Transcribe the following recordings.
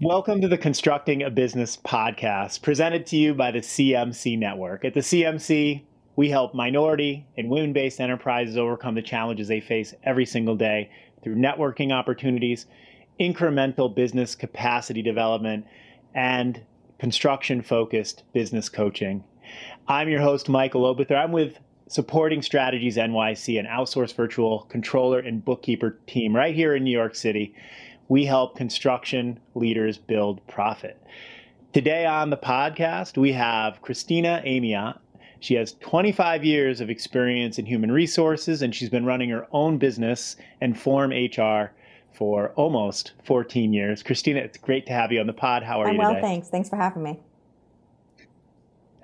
Welcome to the Constructing a Business podcast, presented to you by the CMC Network. At the CMC, we help minority and women-based enterprises overcome the challenges they face every single day through networking opportunities, incremental business capacity development, and construction-focused business coaching. I'm your host, Michael Oberther. I'm with Supporting Strategies NYC, an outsourced virtual controller and bookkeeper team right here in New York City. We help construction leaders build profit. Today on the podcast, we have Christina Amyot. She has 25 years of experience in human resources, and she's been running her own business, EnformHR, for almost 14 years. Christina, it's great to have you on the pod. How are you today? I'm well, thanks. Thanks for having me.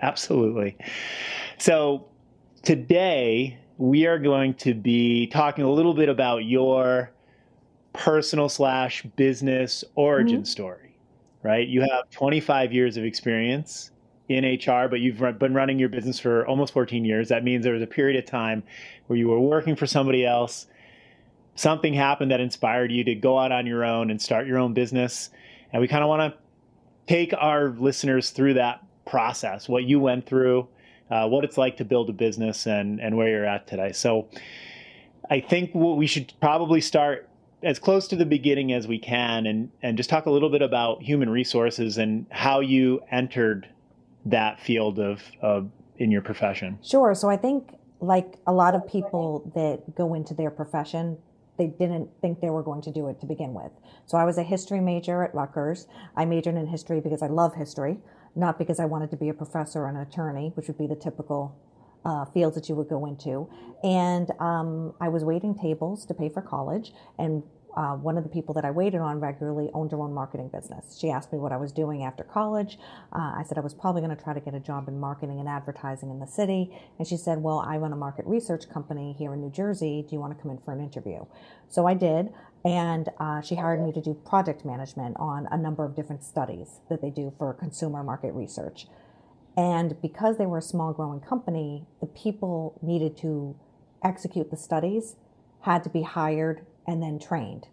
Absolutely. So today, we are going to be talking a little bit about your personal / business origin story, right? You have 25 years of experience in HR, but you've been running your business for almost 14 years. That means there was a period of time where you were working for somebody else. Something happened that inspired you to go out on your own and start your own business. And we kind of want to take our listeners through that process, what you went through, what it's like to build a business, and where you're at today. So I think what we should probably start as close to the beginning as we can, and just talk a little bit about human resources and how you entered that field of in your profession. Sure. So I think, like a lot of people that go into their profession, they didn't think they were going to do it to begin with. So I was a history major at Rutgers. I majored in history because I love history, not because I wanted to be a professor or an attorney, which would be the typical fields that you would go into. And I was waiting tables to pay for college. And one of the people that I waited on regularly owned her own marketing business. She asked me what I was doing after college. I said I was probably going to try to get a job in marketing and advertising in the city. And she said, well, I run a market research company here in New Jersey. Do you want to come in for an interview? So I did. And she hired me to do project management on a number of different studies that they do for consumer market research. And because they were a small growing company, the people needed to execute the studies had to be hired and then trained.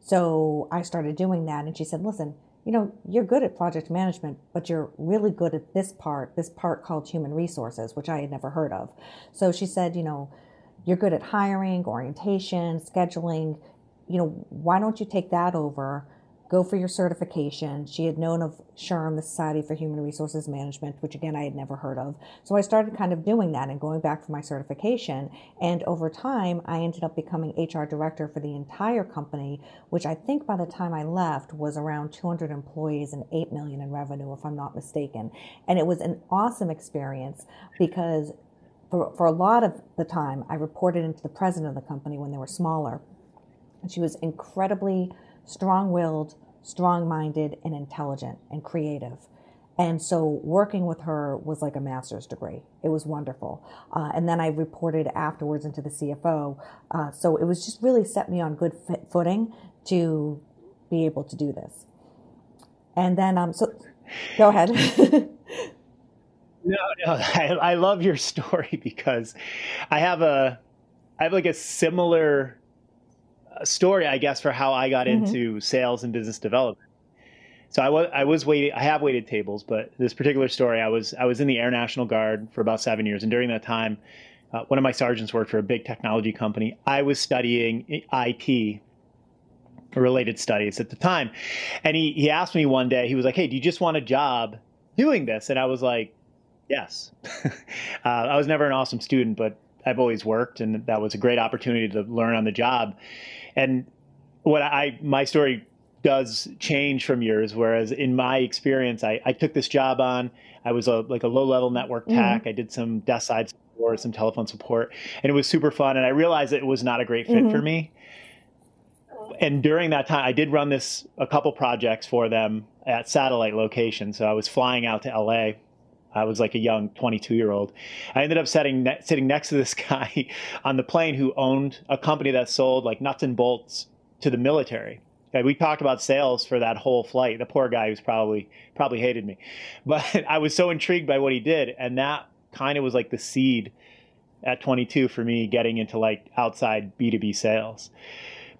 So I started doing that, and she said, listen, you know, you're good at project management, but you're really good at this part called human resources, which I had never heard of. So she said, you know, you're good at hiring, orientation, scheduling, you know, why don't you take that over? Go for your certification. She had known of SHRM, the Society for Human Resources Management, which again, I had never heard of. So I started kind of doing that and going back for my certification. And over time, I ended up becoming HR director for the entire company, which I think by the time I left was around 200 employees and $8 million in revenue, if I'm not mistaken. And it was an awesome experience because for a lot of the time, I reported into the president of the company when they were smaller. And she was incredibly strong-willed, strong-minded, and intelligent and creative. And so working with her was like a master's degree. It was wonderful. And then I reported afterwards into the CFO. So it was just really set me on good footing to be able to do this. And then, so go ahead. No, I love your story because I have like a similar story, I guess, for how I got into sales and business development. So I have waited tables, but this particular story, I was in the Air National Guard for about 7 years. And during that time, one of my sergeants worked for a big technology company. I was studying IT related studies at the time. And he asked me one day, he was like, hey, do you just want a job doing this? And I was like, yes. I was never an awesome student, but I've always worked, and that was a great opportunity to learn on the job. And what my story does change from yours, whereas in my experience, I took this job on. I was a low-level network tech. I did some desk side support, some telephone support, and it was super fun. And I realized that it was not a great fit for me. And during that time, I did run a couple projects for them at satellite locations. So I was flying out to LA. I was like a young 22-year-old. I ended up sitting next to this guy on the plane who owned a company that sold like nuts and bolts to the military. Okay, we talked about sales for that whole flight. The poor guy who's probably hated me. But I was so intrigued by what he did. And that kind of was like the seed at 22 for me getting into like outside B2B sales.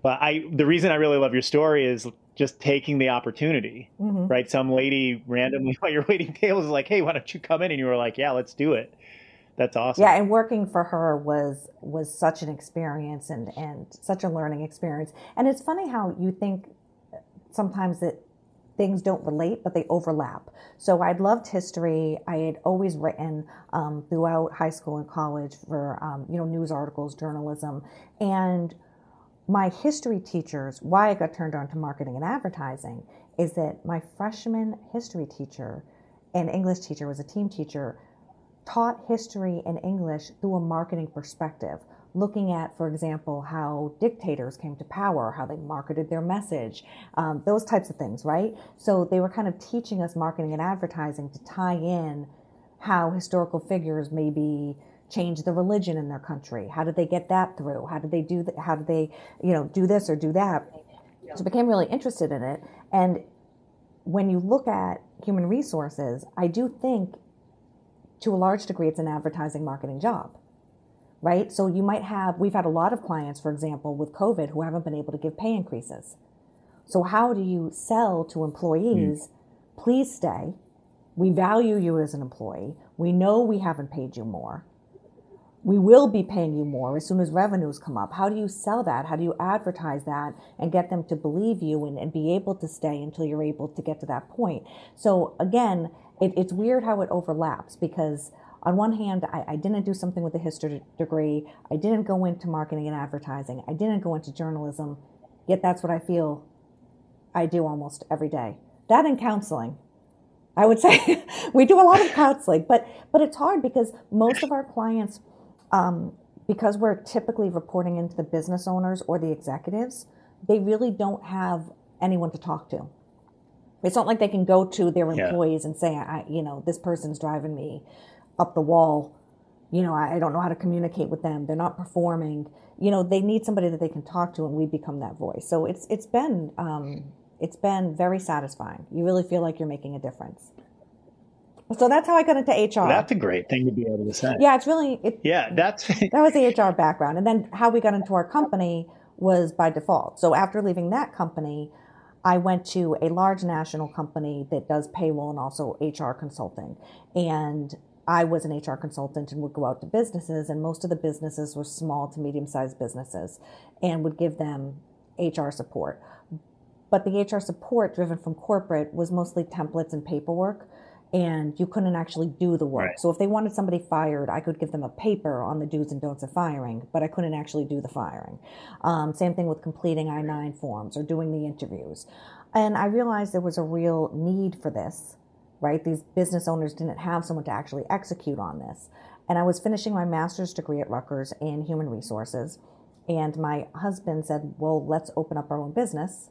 But the reason I really love your story is just taking the opportunity, right? Some lady randomly while you're waiting tables is like, hey, why don't you come in? And you were like, yeah, let's do it. That's awesome. Yeah, and working for her was such an experience and such a learning experience. And it's funny how you think sometimes that things don't relate, but they overlap. So I'd loved history. I had always written throughout high school and college for news articles, journalism, and my history teachers, why I got turned on to marketing and advertising is that my freshman history teacher and English teacher was a team teacher, taught history and English through a marketing perspective, looking at, for example, how dictators came to power, how they marketed their message, those types of things, right? So they were kind of teaching us marketing and advertising to tie in how historical figures maybe change the religion in their country. How did they get that through? How did they do that? How did they, do this or do that? So I became really interested in it. And when you look at human resources, I do think to a large degree, it's an advertising marketing job, right? So you might have, we've had a lot of clients, for example, with COVID who haven't been able to give pay increases. So how do you sell to employees, please stay, we value you as an employee, we know we haven't paid you more, we will be paying you more as soon as revenues come up. How do you sell that? How do you advertise that and get them to believe you and be able to stay until you're able to get to that point? So again, it's weird how it overlaps because on one hand, I didn't do something with a history degree. I didn't go into marketing and advertising. I didn't go into journalism, yet that's what I feel I do almost every day. That and counseling. I would say we do a lot of counseling, but it's hard because most of our clients, because we're typically reporting into the business owners or the executives, they really don't have anyone to talk to. It's not like they can go to their employees and say, this person's driving me up the wall. I don't know how to communicate with them. They're not performing. They need somebody that they can talk to, and we become that voice. So it's been very satisfying. You really feel like you're making a difference. So that's how I got into HR. That's a great thing to be able to say. Yeah, it's really. That was the HR background, and then how we got into our company was by default. So after leaving that company, I went to a large national company that does payroll and also HR consulting. And I was an HR consultant and would go out to businesses, and most of the businesses were small to medium-sized businesses and would give them HR support. But the HR support driven from corporate was mostly templates and paperwork, and you couldn't actually do the work. Right. So if they wanted somebody fired, I could give them a paper on the do's and don'ts of firing, but I couldn't actually do the firing. Same thing with completing I-9 forms or doing the interviews. And I realized there was a real need for this, right? These business owners didn't have someone to actually execute on this. And I was finishing my master's degree at Rutgers in human resources. And my husband said, well, let's open up our own business.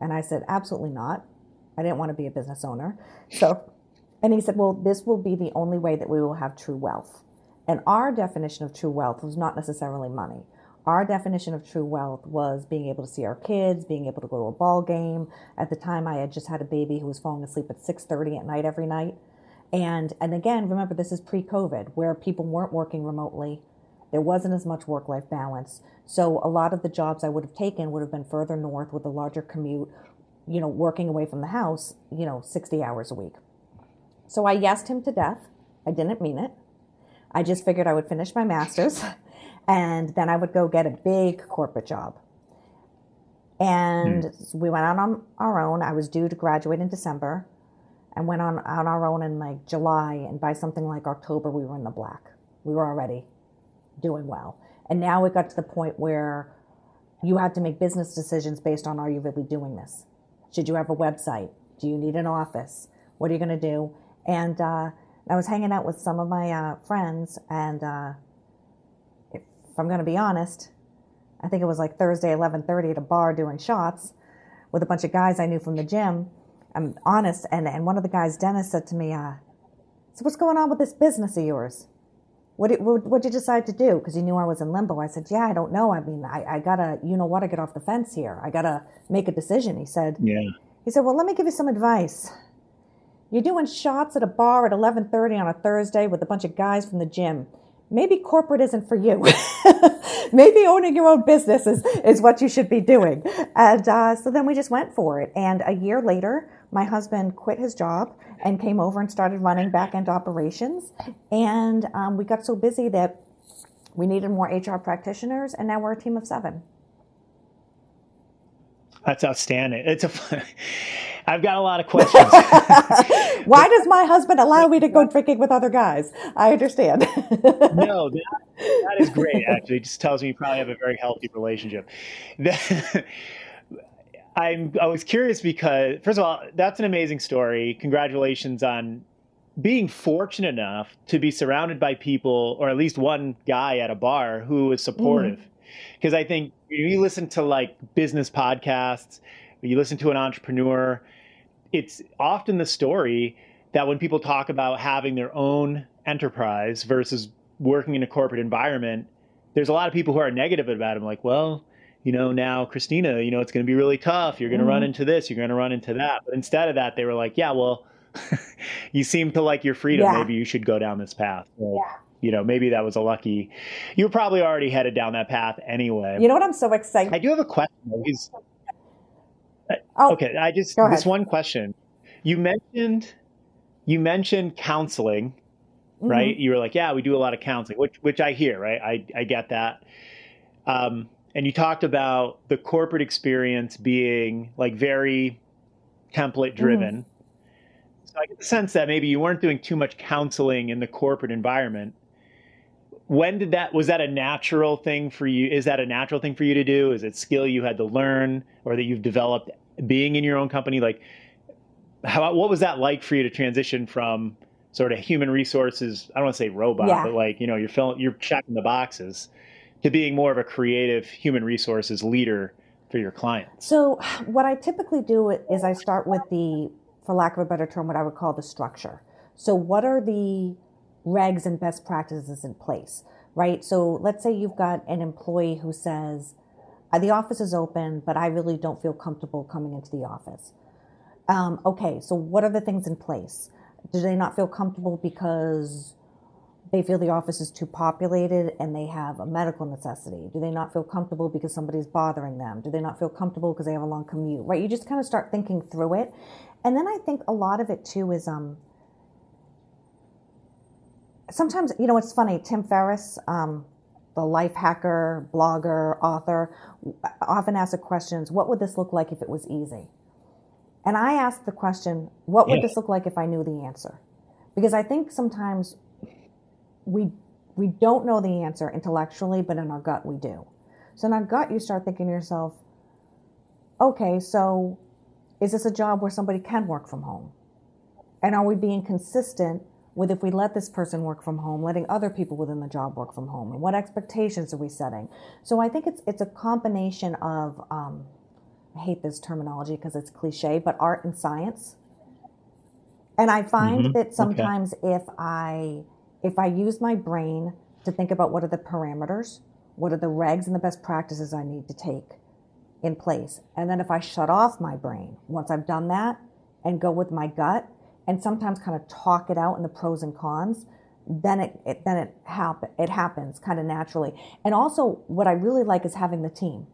And I said, absolutely not. I didn't want to be a business owner. So... And he said, well, this will be the only way that we will have true wealth. And our definition of true wealth was not necessarily money. Our definition of true wealth was being able to see our kids, being able to go to a ball game. At the time, I had just had a baby who was falling asleep at 6:30 at night every night. And again, remember, this is pre-COVID, where people weren't working remotely. There wasn't as much work-life balance. So a lot of the jobs I would have taken would have been further north with a larger commute, working away from the house, 60 hours a week. So I yesed him to death. I didn't mean it. I just figured I would finish my master's and then I would go get a big corporate job. And we went out on our own. I was due to graduate in December and went on our own in like July. And by something like October, we were in the black. We were already doing well. And now it got to the point where you had to make business decisions based on, are you really doing this? Should you have a website? Do you need an office? What are you going to do? And I was hanging out with some of my friends, and if I'm going to be honest, I think it was like Thursday, 11:30 at a bar doing shots with a bunch of guys I knew from the gym. I'm honest, and one of the guys, Dennis, said to me, so what's going on with this business of yours? What'd you decide to do? Because he knew I was in limbo. I said, yeah, I don't know. I mean, I got to, I get off the fence here. I got to make a decision. He said, well, let me give you some advice. You're doing shots at a bar at 11:30 on a Thursday with a bunch of guys from the gym. maybe corporate isn't for you. Maybe owning your own business is what you should be doing. And so then we just went for it. And a year later, my husband quit his job and came over and started running back-end operations. And we got so busy that we needed more HR practitioners, and now we're a team of 7. That's outstanding. It's a. I've got a lot of questions. Why does my husband allow me to go drinking with other guys? I understand. No, that is great, actually. It just tells me you probably have a very healthy relationship. I was curious because, first of all, that's an amazing story. Congratulations on being fortunate enough to be surrounded by people, or at least one guy at a bar who is supportive. Because I think you listen to like business podcasts, you listen to an entrepreneur, it's often the story that when people talk about having their own enterprise versus working in a corporate environment, there's a lot of people who are negative about it. I'm like, well, now Christina, it's going to be really tough. You're going to run into this, you're going to run into that. But instead of that, they were like, yeah, well, you seem to like your freedom. Yeah. Maybe you should go down this path. So, yeah. Maybe that was you were probably already headed down that path anyway. You know what? I'm so excited. I do have a question. Okay. I just, this one question, you mentioned counseling, right? You were like, yeah, we do a lot of counseling, which I hear, right? I get that. And you talked about the corporate experience being like very template driven. So I get the sense that maybe you weren't doing too much counseling in the corporate environment. Was that a natural thing for you? Is that a natural thing for you to do? Is it skill you had to learn or that you've developed being in your own company? Like what was that like for you to transition from sort of human resources? I don't want to say robot, but like, you're checking the boxes to being more of a creative human resources leader for your clients. So what I typically do is I start with the, for lack of a better term, what I would call the structure. So what are the regs and best practices in place, right? So let's say you've got an employee who says, the office is open, but I really don't feel comfortable coming into the office. Okay, so what are the things in place? Do they not feel comfortable because they feel the office is too populated and they have a medical necessity? Do they not feel comfortable because somebody's bothering them? Do they not feel comfortable because they have a long commute, right? You just kind of start thinking through it. And then I think a lot of it too is sometimes, it's funny, Tim Ferriss, the life hacker, blogger, author, often asks the questions, what would this look like if it was easy? And I ask the question, what would this look like if I knew the answer? Because I think sometimes we don't know the answer intellectually, but in our gut we do. So in our gut, you start thinking to yourself, okay, so is this a job where somebody can work from home? And are we being consistent with, if we let this person work from home, letting other people within the job work from home? And what expectations are we setting? So I think it's a combination of, I hate this terminology because it's cliche, but art and science. And I find that sometimes if I use my brain to think about what are the parameters, what are the regs and the best practices I need to take in place. And then if I shut off my brain, once I've done that and go with my gut and sometimes kind of talk it out in the pros and cons, then it happens kind of naturally. And also what I really like is having the team,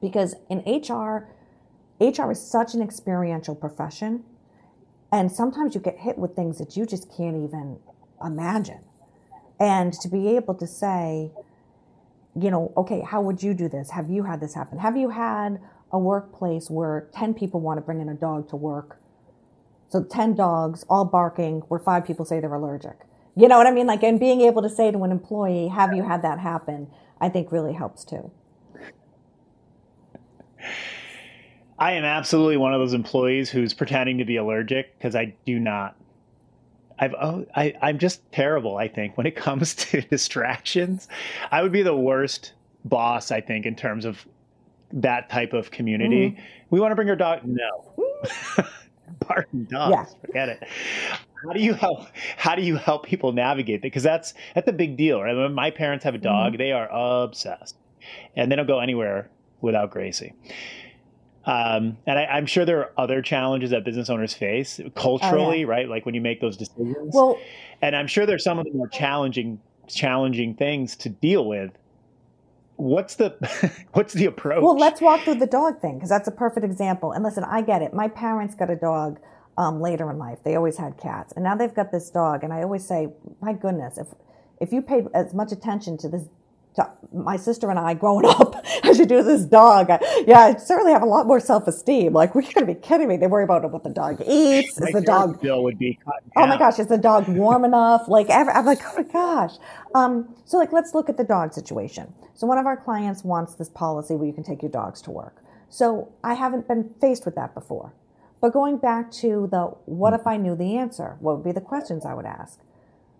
because in HR is such an experiential profession. And sometimes you get hit with things that you just can't even imagine. And to be able to say, okay, how would you do this? Have you had this happen? Have you had a workplace where 10 people want to bring in a dog to work? So 10 dogs, all barking, where 5 people say they're allergic. You know what I mean? Like, and being able to say to an employee, have you had that happen? I think really helps too. I am absolutely one of those employees who's pretending to be allergic because I do not. I'm just terrible, I think, when it comes to distractions. I would be the worst boss, I think, in terms of that type of community. We want to bring our dog. No. Barking dogs. Yeah. Forget it. How do you help people navigate that? Because that's a big deal, right? When my parents have a dog, they are obsessed. And they don't go anywhere without Gracie. And I'm sure there are other challenges that business owners face culturally, right? Like when you make those decisions. Well, and I'm sure there's some of the more challenging challenging things to deal with, what's the approach? Well, let's walk through the dog thing, because that's a perfect example. And listen, I get it. My parents got a dog later in life. They always had cats, and now they've got this dog. And I always say, my goodness, if you paid as much attention to this, to my sister and I growing up, as you do this dog, I certainly have a lot more self-esteem. Like, we're going to be kidding me. They worry about what the dog eats. Is the dog bill would be cut down. Oh my gosh, is the dog warm enough? Like, I'm like, oh my gosh. So like, let's look at the dog situation. So one of our clients wants this policy where you can take your dogs to work. So I haven't been faced with that before. But going back to the, what if I knew the answer? What would be the questions I would ask?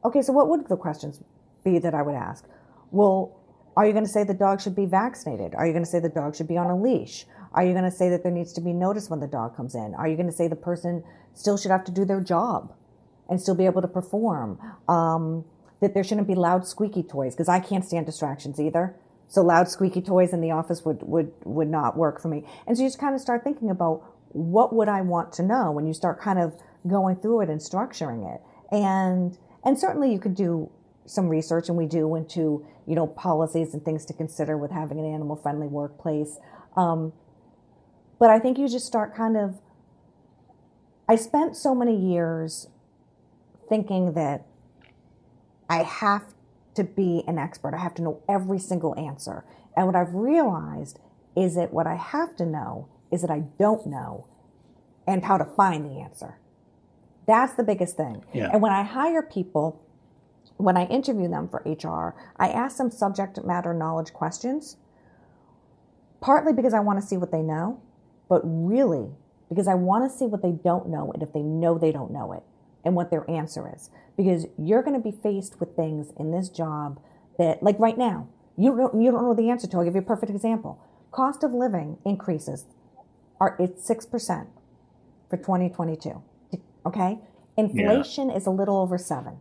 Okay, so what would the questions be that I would ask? Well, are you going to say the dog should be vaccinated? Are you going to say the dog should be on a leash? Are you going to say that there needs to be notice when the dog comes in? Are you going to say the person still should have to do their job and still be able to perform? That there shouldn't be loud, squeaky toys, because I can't stand distractions either. So loud, squeaky toys in the office would not work for me. And so you just kind of start thinking about, what would I want to know, when you start kind of going through it and structuring it. And certainly you could do some research, and we do, into, you know, policies and things to consider with having an animal-friendly workplace. But I think you just start kind of, I spent so many years thinking that I have to be an expert. I have to know every single answer. And what I've realized is that what I have to know is that I don't know, and how to find the answer. That's the biggest thing. Yeah. And when I hire people, when I interview them for HR, I ask them subject matter knowledge questions, partly because I want to see what they know, but really because I want to see what they don't know, and if they know they don't know it, and what their answer is. Because you're going to be faced with things in this job that, like right now, you don't know the answer to. I'll give you a perfect example. Cost of living increases it's 6% for 2022, okay? Inflation is a little over 7%.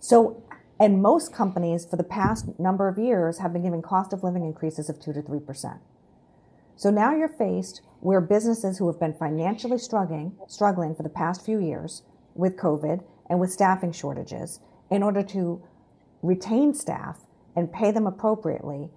So, and most companies for the past number of years have been giving cost of living increases of 2 to 3%. So now you're faced where businesses who have been financially struggling for the past few years with COVID and with staffing shortages, in order to retain staff and pay them appropriately,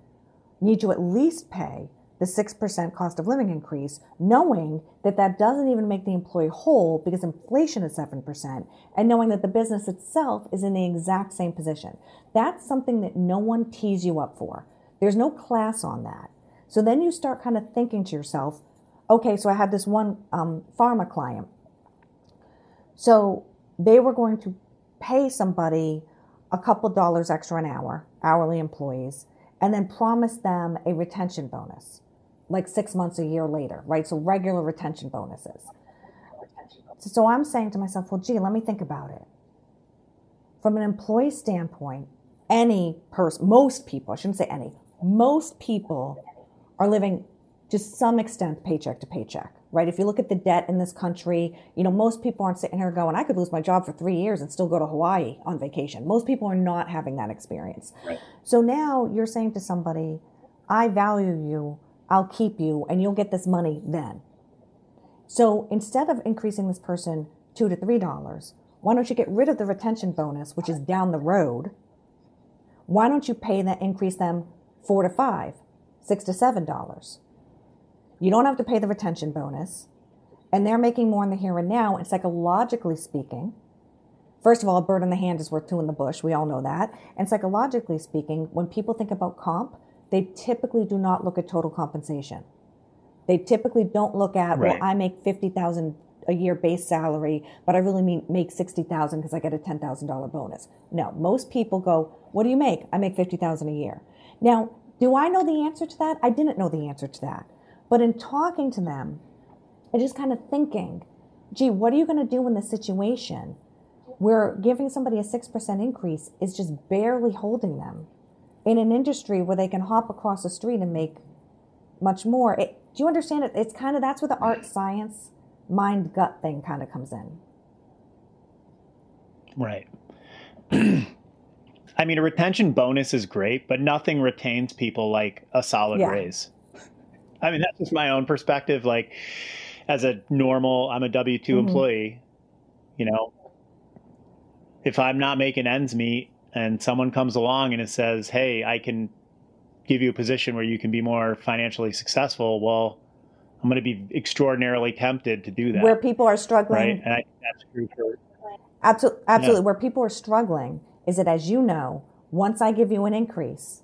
need to at least pay the 6% cost of living increase, knowing that that doesn't even make the employee whole because inflation is 7%, and knowing that the business itself is in the exact same position. That's something that no one tees you up for. There's no class on that. So then you start kind of thinking to yourself, okay, so I had this one pharma client. So they were going to pay somebody a couple dollars extra an hour, hourly employees, and then promise them a retention bonus, like 6 months, a year later, right? So regular retention bonuses. So I'm saying to myself, well, gee, let me think about it. From an employee standpoint, most people are living to some extent paycheck to paycheck, right? If you look at the debt in this country, you know, most people aren't sitting here going, I could lose my job for 3 years and still go to Hawaii on vacation. Most people are not having that experience. Right. So now you're saying to somebody, I value you, I'll keep you, and you'll get this money then. So instead of increasing this person $2 to $3, why don't you get rid of the retention bonus, which is down the road? Why don't you increase them $4 to $5, $6 to $7? You don't have to pay the retention bonus, and they're making more in the here and now, and psychologically speaking, first of all, a bird in the hand is worth two in the bush. We all know that. And psychologically speaking, when people think about comp, they typically do not look at total compensation. They typically don't look at, right, well, I make $50,000 a year base salary, but I really make $60,000 because I get a $10,000 bonus. No, most people go, what do you make? I make $50,000 a year. Now, do I know the answer to that? I didn't know the answer to that. But in talking to them, and just kind of thinking, gee, what are you going to do in this situation where giving somebody a 6% increase is just barely holding them in an industry where they can hop across the street and make much more? Do you understand it? It's kind of, that's where the art, science, mind, gut thing kind of comes in. Right. I mean, a retention bonus is great, but nothing retains people like a solid raise. I mean, that's just my own perspective. Like, as a normal, I'm a W-2 employee, you know, if I'm not making ends meet, and someone comes along and it says, hey, I can give you a position where you can be more financially successful, well, I'm going to be extraordinarily tempted to do that. Where people are struggling. Right? And I think that's true for Absolutely. Yeah. Where people are struggling is that, as you know, once I give you an increase,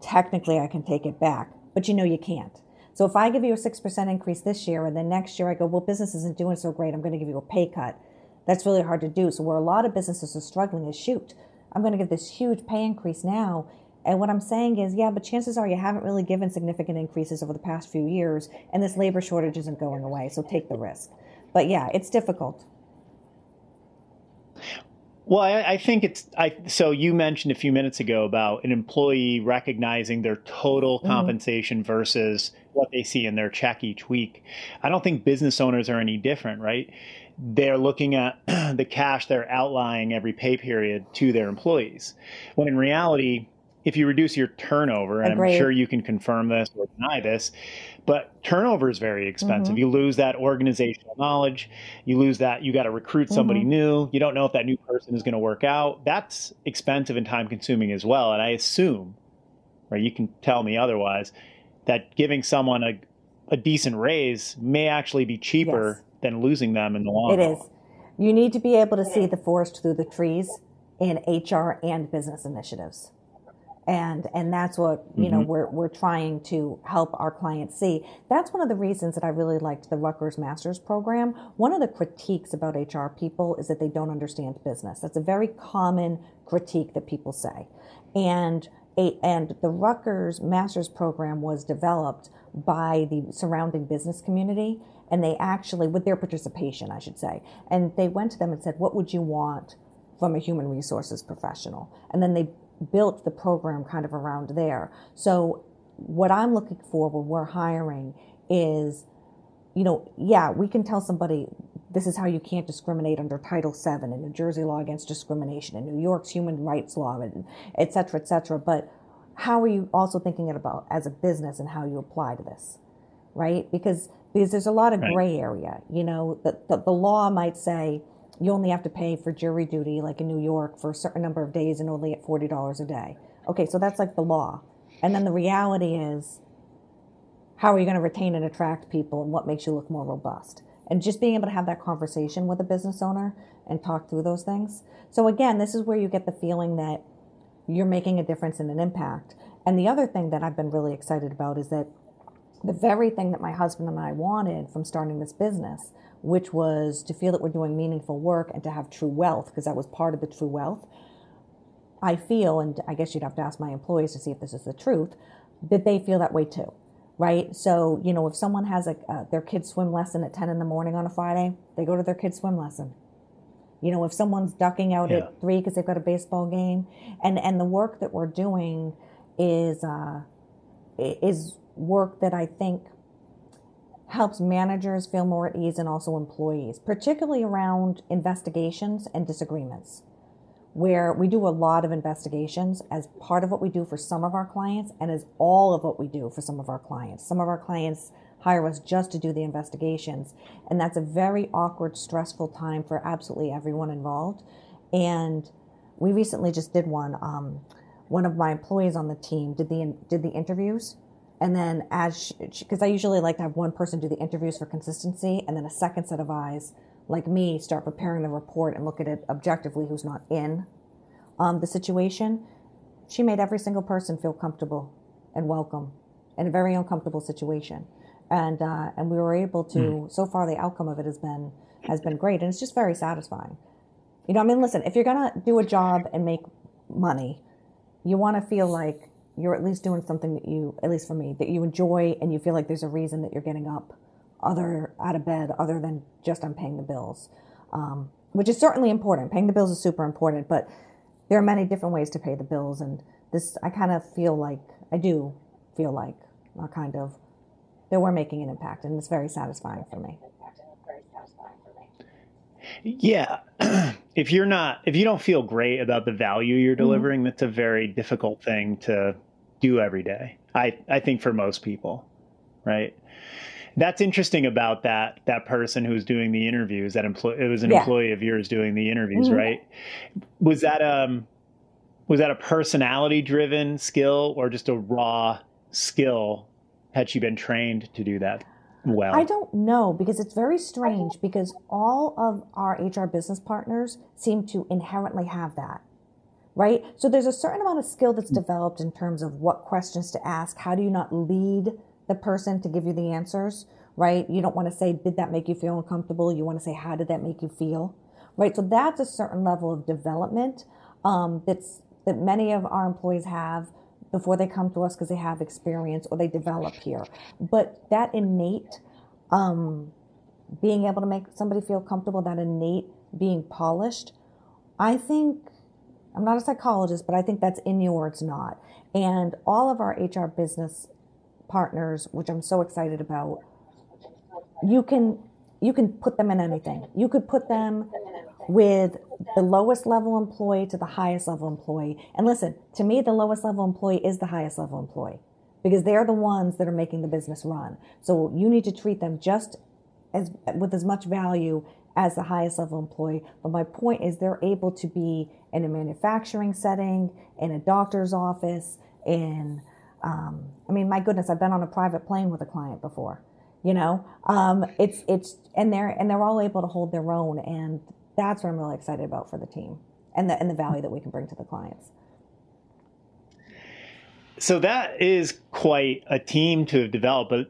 technically I can take it back, but you know you can't. So if I give you a 6% increase this year and then next year I go, well, business isn't doing so great, I'm going to give you a pay cut. That's really hard to do. So where a lot of businesses are struggling is, shoot, I'm going to give this huge pay increase now. And what I'm saying is, yeah, but chances are you haven't really given significant increases over the past few years, and this labor shortage isn't going away, so take the risk. But yeah, it's difficult. Well, I think you mentioned a few minutes ago about an employee recognizing their total compensation versus what they see in their check each week. I don't think business owners are any different, right? They're looking at the cash they're outlying every pay period to their employees. When in reality, if you reduce your turnover, and I'm sure you can confirm this or deny this, but turnover is very expensive. You lose that organizational knowledge. You lose that. You got to recruit somebody new. You don't know if that new person is going to work out. That's expensive and time consuming as well. And I assume, or you can tell me otherwise, that giving someone a decent raise may actually be cheaper than losing them in the long run. It is. You need to be able to see the forest through the trees in HR and business initiatives. And that's what, you know, we're trying to help our clients see. That's one of the reasons that I really liked the Rutgers Master's program. One of the critiques about HR people is that they don't understand business. That's a very common critique that people say. And the Rutgers Master's program was developed by the surrounding business community, and they actually, with their participation, I should say, and they went to them and said, what would you want from a human resources professional? And then they built the program kind of around there. So what I'm looking for when we're hiring is, you know, yeah, we can tell somebody this is how you can't discriminate under Title VII and New Jersey law against discrimination and New York's human rights law, and et cetera, et cetera. But how are you also thinking about as a business and how you apply to this, right? Because there's a lot of gray area. You know, the law might say, you only have to pay for jury duty, like in New York, for a certain number of days and only at $40 a day. Okay, so that's like the law. And then the reality is, how are you going to retain and attract people, and what makes you look more robust? And just being able to have that conversation with a business owner and talk through those things. So again, this is where you get the feeling that you're making a difference and an impact. And the other thing that I've been really excited about is that the very thing that my husband and I wanted from starting this business, which was to feel that we're doing meaningful work and to have true wealth, because that was part of the true wealth, I feel, and I guess you'd have to ask my employees to see if this is the truth, that they feel that way too, right? So, you know, if someone has their kid's swim lesson at 10 in the morning on a Friday, they go to their kid's swim lesson. You know, if someone's ducking out at 3 because they've got a baseball game, and the work that we're doing is work that I think helps managers feel more at ease, and also employees, particularly around investigations and disagreements, where we do a lot of investigations as part of what we do for some of our clients and as all of what we do for some of our clients. Some of our clients hire us just to do the investigations, and that's a very awkward, stressful time for absolutely everyone involved. And we recently just did one. One of my employees on the team did the interviews. And then because I usually like to have one person do the interviews for consistency, and then a second set of eyes, like me, start preparing the report and look at it objectively, who's not in the situation. She made every single person feel comfortable and welcome in a very uncomfortable situation. And we were able to, so far the outcome of it has been great. And it's just very satisfying. You know, I mean, listen, if you're going to do a job and make money, you want to feel like you're at least doing something that you, at least for me, that you enjoy, and you feel like there's a reason that you're getting out of bed, other than just I'm paying the bills, which is certainly important. Paying the bills is super important, but there are many different ways to pay the bills. And this, I feel like that we're making an impact, and it's very satisfying for me. Yeah. If you don't feel great about the value you're delivering, that's a very difficult thing to do every day. I think for most people, right? That's interesting about that person who's doing the interviews. That employee of yours doing the interviews, mm-hmm. right? Was that a personality-driven skill or just a raw skill? Had she been trained to do that well? I don't know, because it's very strange, because all of our HR business partners seem to inherently have that, right? So there's a certain amount of skill that's developed in terms of what questions to ask. How do you not lead the person to give you the answers, right? You don't want to say, did that make you feel uncomfortable? You want to say, how did that make you feel, right? So that's a certain level of development that many of our employees have before they come to us, because they have experience or they develop here. But that innate being able to make somebody feel comfortable, that innate being polished, I think, I'm not a psychologist, but I think that's in you or it's not. And all of our HR business partners, which I'm so excited about, you can put them in anything. You could put them with the lowest level employee to the highest level employee. And listen, to me, the lowest level employee is the highest level employee, because they're the ones that are making the business run. So you need to treat them just as with as much value as the highest level employee. But my point is, they're able to be in a manufacturing setting, in a doctor's office, in, I mean, my goodness, I've been on a private plane with a client before, you know, and they're all able to hold their own. And that's what I'm really excited about for the team and the value that we can bring to the clients. So that is quite a team to have developed, but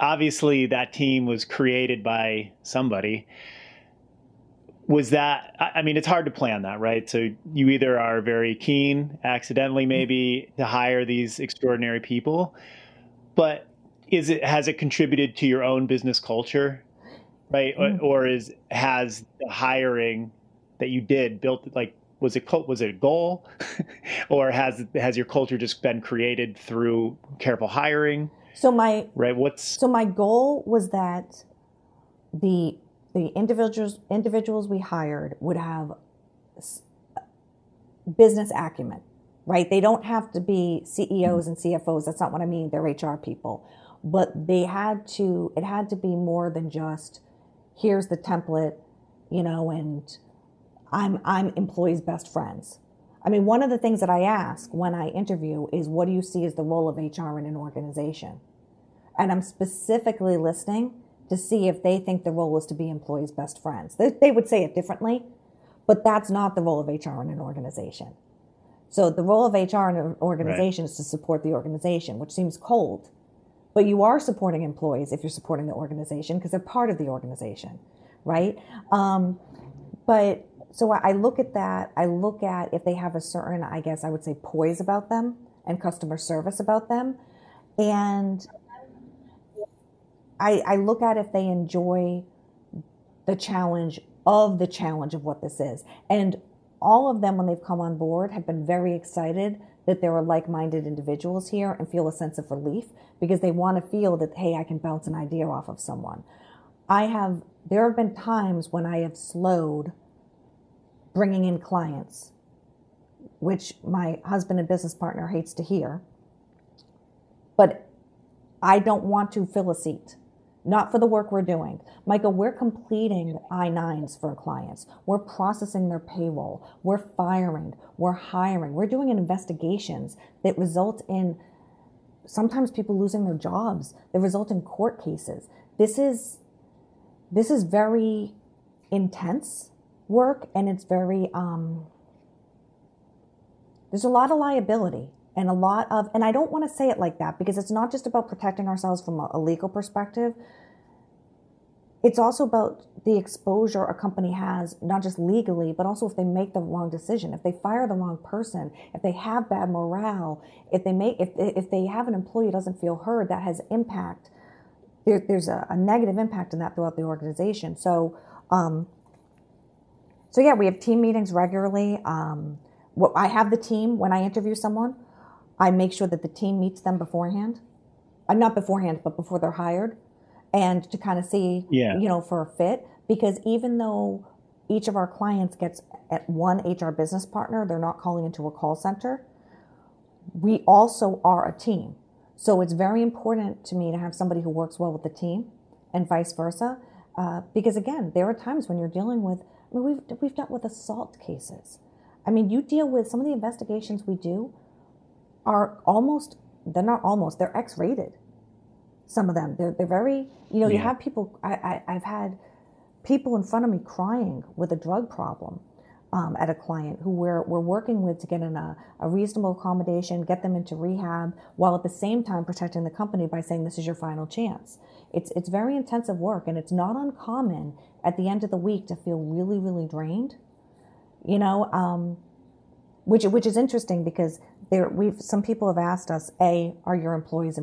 obviously that team was created by somebody. Was that, I mean, it's hard to plan that, right? So you either are very keen, accidentally maybe, to hire these extraordinary people, but has it contributed to your own business culture? Right. Mm-hmm. Has the hiring that you did built, like, was it a goal or has your culture just been created through careful hiring? So my goal was that the individuals we hired would have business acumen, right? They don't have to be CEOs mm-hmm. and CFOs. That's not what I mean. They're HR people, but it had to be more than just, here's the template, you know, and I'm employees' best friends. I mean, one of the things that I ask when I interview is, what do you see as the role of HR in an organization? And I'm specifically listening to see if they think the role is to be employees' best friends. They would say it differently, but that's not the role of HR in an organization. So the role of HR in an organization right. is to support the organization, which seems cold. But you are supporting employees if you're supporting the organization, because they're part of the organization, right? But so I look at that. I look at if they have a certain, I guess I would say, poise about them and customer service about them. And I look at if they enjoy the challenge of what this is. And all of them, when they've come on board, have been very excited that there are like-minded individuals here and feel a sense of relief, because they want to feel that, hey, I can bounce an idea off of someone. There have been times when I have slowed bringing in clients, which my husband and business partner hates to hear, but I don't want to fill a seat. Not for the work we're doing. Michael, we're completing I-9s for clients. We're processing their payroll. We're firing. We're hiring. We're doing investigations that result in sometimes people losing their jobs. They result in court cases. This is very intense work, and it's very, there's a lot of liability. And I don't want to say it like that, because it's not just about protecting ourselves from a legal perspective. It's also about the exposure a company has, not just legally, but also if they make the wrong decision, if they fire the wrong person, if they have bad morale, if they have an employee who doesn't feel heard, that has impact. There's a negative impact in that throughout the organization. So yeah, we have team meetings regularly. I have the team. When I interview someone, I make sure that the team meets them beforehand. Not beforehand, but before they're hired, and to kind of see, you know, for a fit. Because even though each of our clients gets at one HR business partner, they're not calling into a call center, we also are a team. So it's very important to me to have somebody who works well with the team, and vice versa. Because again, there are times when you're dealing with, I mean, we've dealt with assault cases. I mean, you deal with some of the investigations we do are almost, they're not almost, they're X-rated. Some of them, they're very, you know, yeah. You have people, I've had people in front of me crying with a drug problem at a client who we're working with to get in a reasonable accommodation, get them into rehab, while at the same time protecting the company by saying this is your final chance. It's very intensive work, and it's not uncommon at the end of the week to feel really, really drained, you know, which is interesting because some people have asked us, A, are your employees?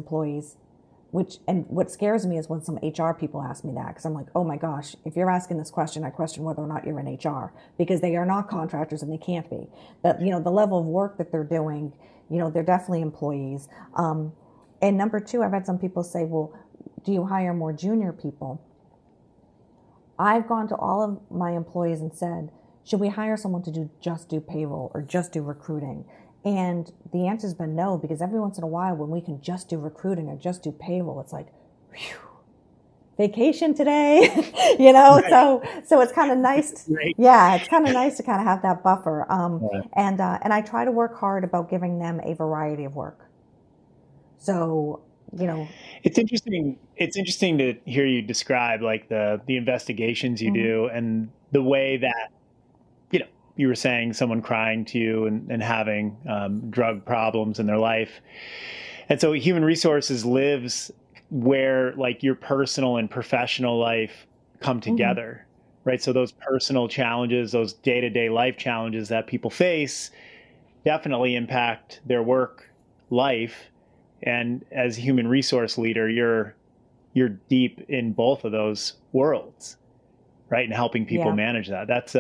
And what scares me is when some HR people ask me that, because I'm like, oh my gosh, if you're asking this question, I question whether or not you're in HR, because they are not contractors and they can't be. But, you know, the level of work that they're doing, you know, they're definitely employees. And number two, I've had some people say, well, do you hire more junior people? I've gone to all of my employees and said, should we hire someone to do payroll or just do recruiting? And the answer's been no, because every once in a while when we can just do recruiting or just do payroll, it's like, whew, vacation today, you know? Right. So it's kind of nice. Right. Yeah, it's kind of nice to kind of have that buffer. Yeah. And I try to work hard about giving them a variety of work. So, you know. It's interesting to hear you describe like the investigations you mm-hmm. do and the way that, you know, you were saying someone crying to you and having drug problems in their life. And so human resources lives where like your personal and professional life come together, mm-hmm. right? So those personal challenges, those day-to-day life challenges that people face definitely impact their work life. And as a human resource leader, you're deep in both of those worlds, right? And helping people yeah. manage that. That's,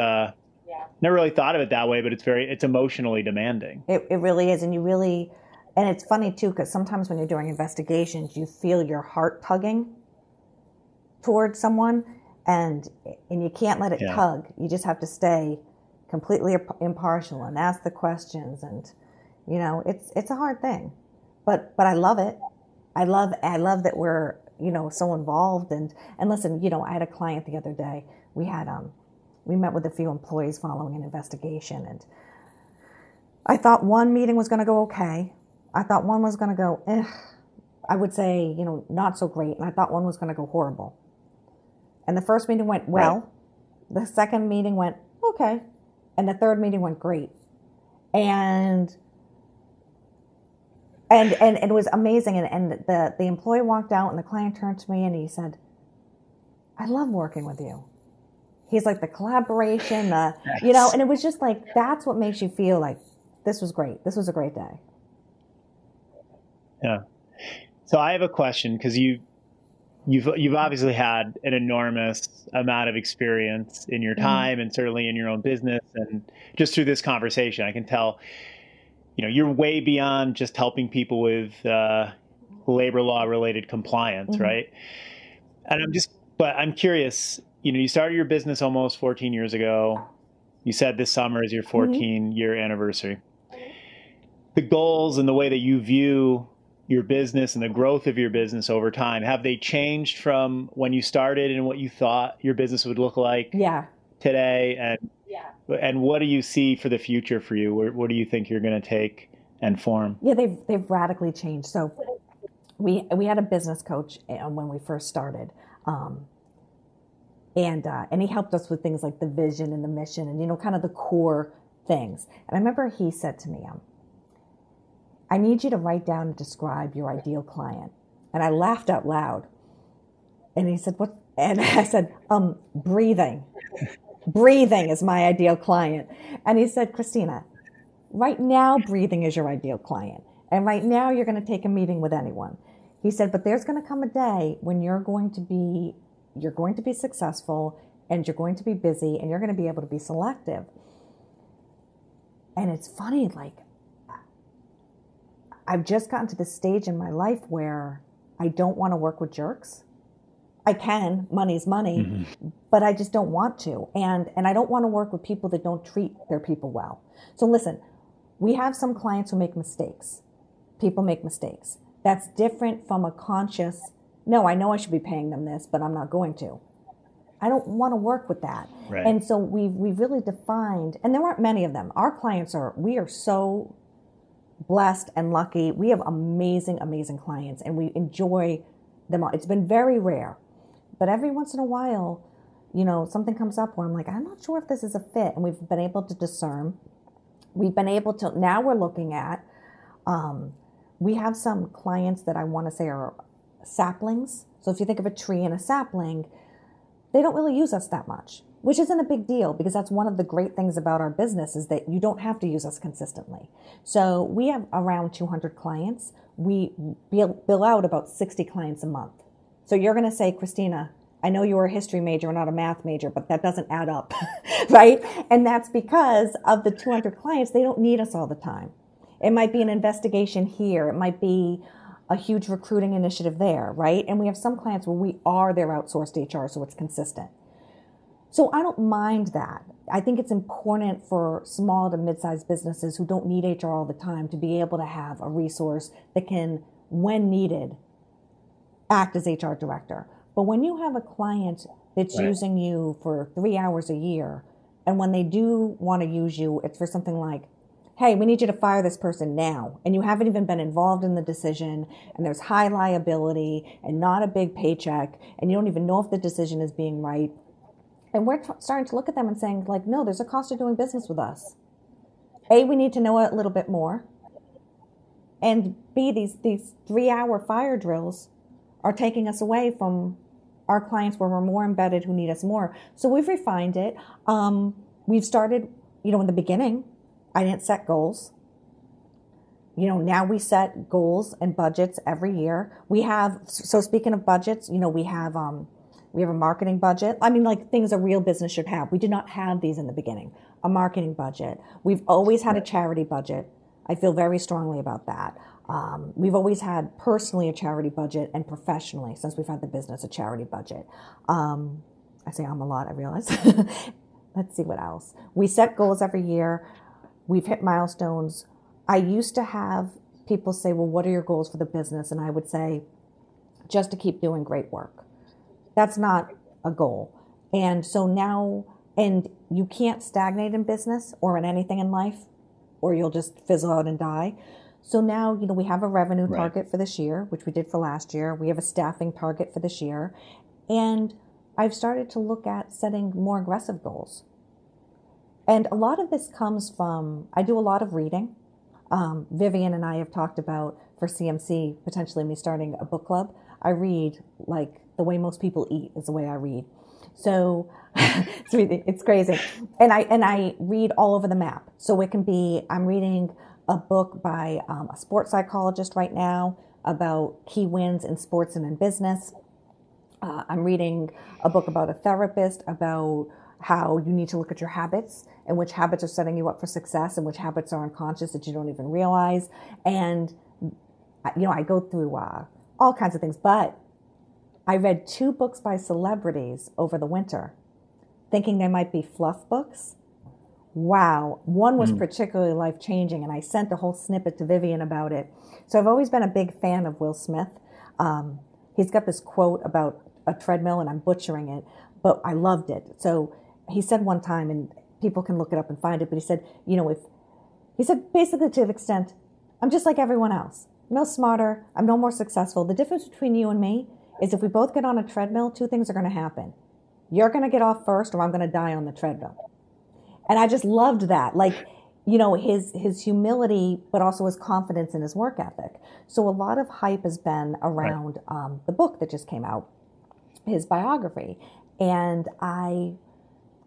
never really thought of it that way, but it's emotionally demanding. It really is. And and it's funny too, because sometimes when you're doing investigations, you feel your heart tugging towards someone and you can't let it yeah. tug. You just have to stay completely impartial and ask the questions. And, you know, it's a hard thing, but I love it. I love that we're, you know, so involved and listen, you know, I had a client the other day, we met with a few employees following an investigation, and I thought one meeting was going to go okay. I thought one was going to go, I would say, you know, not so great, and I thought one was going to go horrible. And the first meeting went well. Right. The second meeting went okay. And the third meeting went great. And it was amazing. And the employee walked out, and the client turned to me, and he said, I love working with you. He's like the collaboration, yes. you know, and it was just like, that's what makes you feel like this was great. This was a great day. Yeah. So I have a question, because you've obviously had an enormous amount of experience in your time mm-hmm. and certainly in your own business. And just through this conversation, I can tell, you know, you're way beyond just helping people with labor law related compliance. Mm-hmm. Right. And I'm curious, you know, you started your business almost 14 years ago. You said this summer is your 14-year mm-hmm. anniversary. The goals and the way that you view your business and the growth of your business over time, have they changed from when you started and what you thought your business would look like yeah. today? And yeah. and what do you see for the future for you? What do you think you're going to take and form? Yeah, they've radically changed. So we had a business coach when we first started. And he helped us with things like the vision and the mission and, you know, kind of the core things. And I remember he said to me, I need you to write down and describe your ideal client. And I laughed out loud. And he said, what? And I said, breathing. Breathing is my ideal client. And he said, Christina, right now, breathing is your ideal client. And right now, you're going to take a meeting with anyone. He said, but there's going to come a day when you're going to be successful and you're going to be busy and you're going to be able to be selective. And it's funny, like I've just gotten to this stage in my life where I don't want to work with jerks. I can, money's money, mm-hmm. but I just don't want to. And I don't want to work with people that don't treat their people well. So listen, we have some clients who make mistakes. People make mistakes. That's different from a conscious no, I know I should be paying them this, but I'm not going to. I don't want to work with that. Right. And so we've really defined, and there aren't many of them. Our clients are, we are so blessed and lucky. We have amazing, amazing clients, and we enjoy them all. It's been very rare. But every once in a while, you know, something comes up where I'm like, I'm not sure if this is a fit. And we've been able to discern. We've been able to, now we're looking at, we have some clients that I want to say are saplings. So if you think of a tree and a sapling, they don't really use us that much, which isn't a big deal, because that's one of the great things about our business is that you don't have to use us consistently. So we have around 200 clients. We bill out about 60 clients a month. So you're going to say, Christina, I know you were a history major and not a math major, but that doesn't add up, right? And that's because of the 200 clients, they don't need us all the time. It might be an investigation here. It might be a huge recruiting initiative there, right? And we have some clients where we are their outsourced HR, so it's consistent. So I don't mind that. I think it's important for small to mid-sized businesses who don't need HR all the time to be able to have a resource that can, when needed, act as HR director. But when you have a client that's right. using you for 3 hours a year, and when they do want to use you, it's for something like, hey, we need you to fire this person now, and you haven't even been involved in the decision, and there's high liability and not a big paycheck, and you don't even know if the decision is being right. And we're starting to look at them and saying, like, no, there's a cost of doing business with us. A, we need to know a little bit more. And B, these 3-hour fire drills are taking us away from our clients where we're more embedded, who need us more. So we've refined it. We've started, you know, in the beginning, I didn't set goals. You know, now we set goals and budgets every year. We have, so speaking of budgets, you know, we have a marketing budget. I mean, like things a real business should have. We did not have these in the beginning. A marketing budget. We've always had a charity budget. I feel very strongly about that. We've always had personally a charity budget, and professionally, since we've had the business, a charity budget. I say I'm a lot, I realize. Let's see what else. We set goals every year. We've hit milestones. I used to have people say, well, what are your goals for the business? And I would say, just to keep doing great work. That's not a goal. And so now, and you can't stagnate in business or in anything in life, or you'll just fizzle out and die. So now, you know, we have a revenue right. target for this year, which we did for last year. We have a staffing target for this year. And I've started to look at setting more aggressive goals. And a lot of this comes from, I do a lot of reading. Vivian and I have talked about, for CMC, potentially me starting a book club. I read like the way most people eat is the way I read. So it's crazy. And I read all over the map. So it can be, I'm reading a book by a sports psychologist right now about key wins in sports and in business. I'm reading a book about a therapist about how you need to look at your habits and which habits are setting you up for success and which habits are unconscious that you don't even realize. And, you know, I go through all kinds of things, but I read 2 books by celebrities over the winter thinking they might be fluff books. Wow. One was particularly life-changing, and I sent a whole snippet to Vivian about it. So I've always been a big fan of Will Smith. He's got this quote about a treadmill, and I'm butchering it, but I loved it. So he said one time, and people can look it up and find it, but he said, you know, he said basically to the extent, I'm just like everyone else. I'm no smarter. I'm no more successful. The difference between you and me is if we both get on a treadmill, 2 things are going to happen. You're going to get off first, or I'm going to die on the treadmill. And I just loved that. Like, you know, his humility, but also his confidence in his work ethic. So a lot of hype has been around the book that just came out, his biography. And I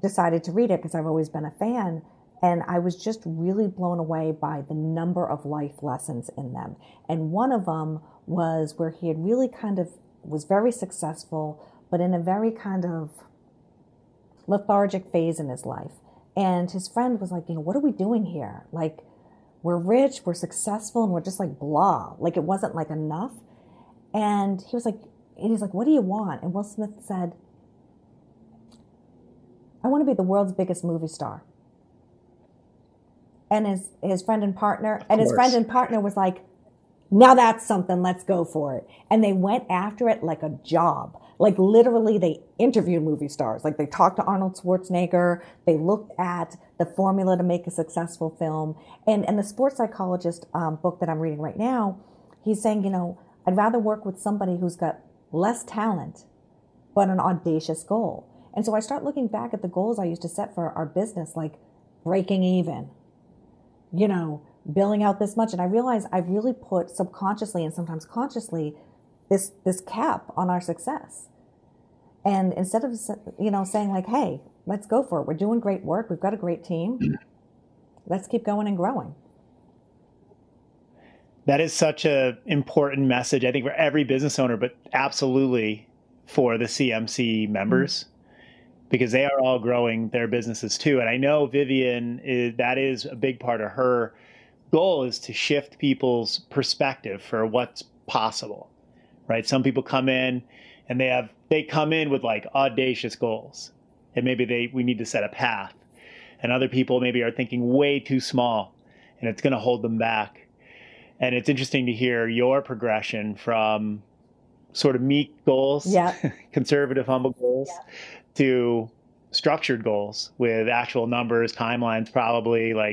decided to read it because I've always been a fan. And I was just really blown away by the number of life lessons in them. And one of them was where he had really kind of was very successful, but in a very kind of lethargic phase in his life. And his friend was like, you know, what are we doing here? Like, we're rich, we're successful, and we're just like blah. Like, it wasn't like enough. And he was like, and he's like, what do you want? And Will Smith said, I want to be the world's biggest movie star. And his friend and partner was like, Now that's something. Let's go for it. And they went after it like a job. Like literally they interviewed movie stars. Like they talked to Arnold Schwarzenegger. They looked at the formula to make a successful film. And the sports psychologist book that I'm reading right now, he's saying, you know, I'd rather work with somebody who's got less talent, but an audacious goal. And so I start looking back at the goals I used to set for our business, like breaking even, you know, billing out this much. And I realize I've really put subconsciously and sometimes consciously this cap on our success. And instead of, you know, saying like, hey, let's go for it. We're doing great work. We've got a great team. Let's keep going and growing. That is such an important message, I think, for every business owner, but absolutely for the CMC members, because they are all growing their businesses too. And I know Vivian, that is a big part of her goal, is to shift people's perspective for what's possible, right? Some people come in and they come in with like audacious goals, and maybe we need to set a path. And other people maybe are thinking way too small, and it's going to hold them back. And it's interesting to hear your progression from sort of meek goals, conservative, humble goals, to structured goals with actual numbers, timelines, probably the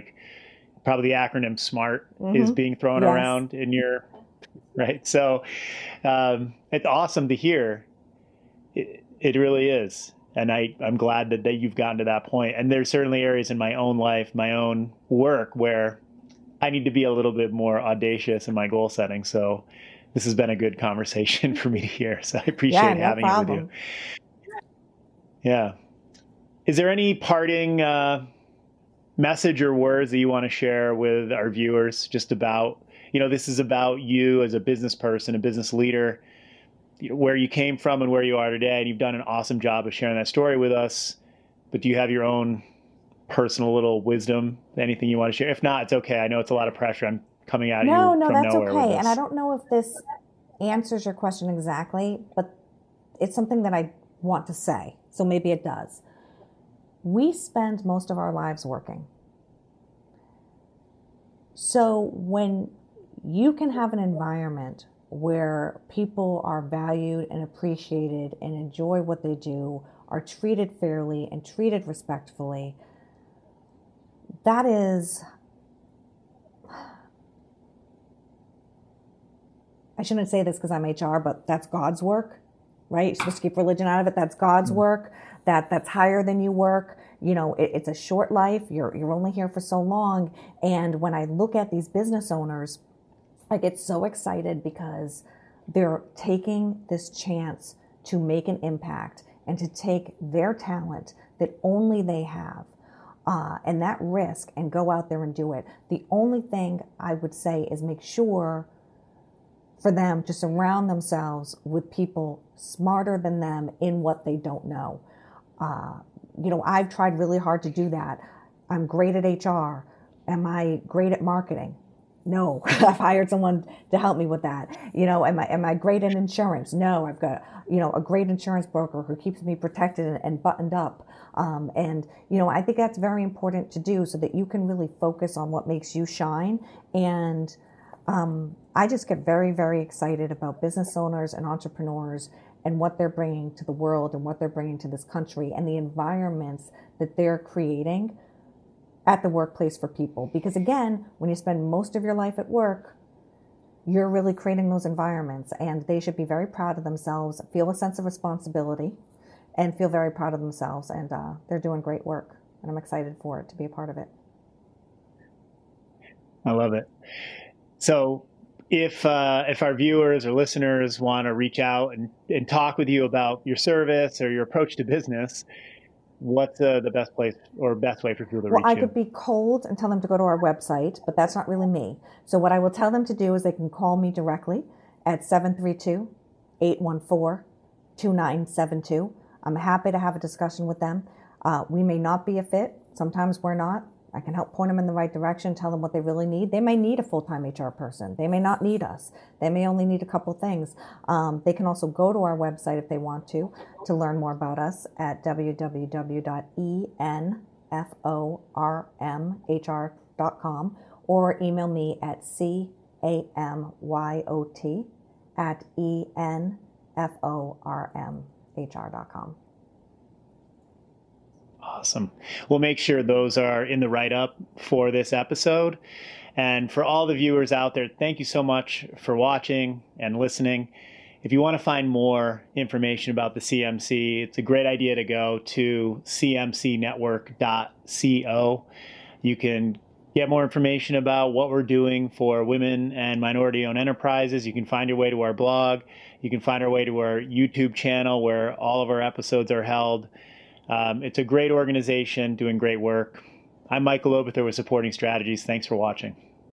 acronym SMART is being thrown around in your, right? So it's awesome to hear. It really is. And I'm glad that you've gotten to that point. And there's certainly areas in my own life, my own work, where I need to be a little bit more audacious in my goal setting. So this has been a good conversation for me to hear. So I appreciate having it with you. Yeah. Is there any parting message or words that you want to share with our viewers just about, you know, this is about you as a business person, a business leader, where you came from and where you are today, and you've done an awesome job of sharing that story with us, but do you have your own personal little wisdom, anything you want to share? If not, it's okay. I know it's a lot of pressure. I'm coming at you from nowhere. No, that's okay. And I don't know if this answers your question exactly, but it's something that I want to say. So maybe it does. We spend most of our lives working. So when you can have an environment where people are valued and appreciated and enjoy what they do, are treated fairly and treated respectfully, that is, I shouldn't say this because I'm HR, but that's God's work, right? You're supposed to keep religion out of it. That's God's work. That's higher than you work. You know, it's a short life. You're only here for so long. And when I look at these business owners, I get so excited because they're taking this chance to make an impact and to take their talent that only they have, and that risk, and go out there and do it. The only thing I would say is make sure for them to surround themselves with people smarter than them in what they don't know. You know, I've tried really hard to do that. I'm great at HR. Am I great at marketing? No, I've hired someone to help me with that. You know, am I great at insurance? No, I've got, you know, a great insurance broker who keeps me protected and buttoned up. And, you know, I think that's very important to do so that you can really focus on what makes you shine. And I just get very, very excited about business owners and entrepreneurs and what they're bringing to the world and what they're bringing to this country and the environments that they're creating at the workplace for people. Because again, when you spend most of your life at work, you're really creating those environments, and they should be very proud of themselves, feel a sense of responsibility, and feel very proud of themselves. And they're doing great work, and I'm excited for it to be a part of it. I love it. So if our viewers or listeners want to reach out and talk with you about your service or your approach to business, what's the best place or best way for people to reach you? Well, I could be cold and tell them to go to our website, but that's not really me. So what I will tell them to do is they can call me directly at 732-814-2972. I'm happy to have a discussion with them. We may not be a fit. Sometimes we're not. I can help point them in the right direction, tell them what they really need. They may need a full-time HR person. They may not need us. They may only need a couple things. They can also go to our website if they want to learn more about us at www.enformhr.com or email me at c amyot at enformhr.com. Awesome. We'll make sure those are in the write-up for this episode. And for all the viewers out there, thank you so much for watching and listening. If you want to find more information about the CMC, it's a great idea to go to cmcnetwork.co. You can get more information about what we're doing for women and minority-owned enterprises. You can find your way to our blog. You can find our way to our YouTube channel where all of our episodes are held. It's a great organization doing great work. I'm Michael Oberther with Supporting Strategies. Thanks for watching.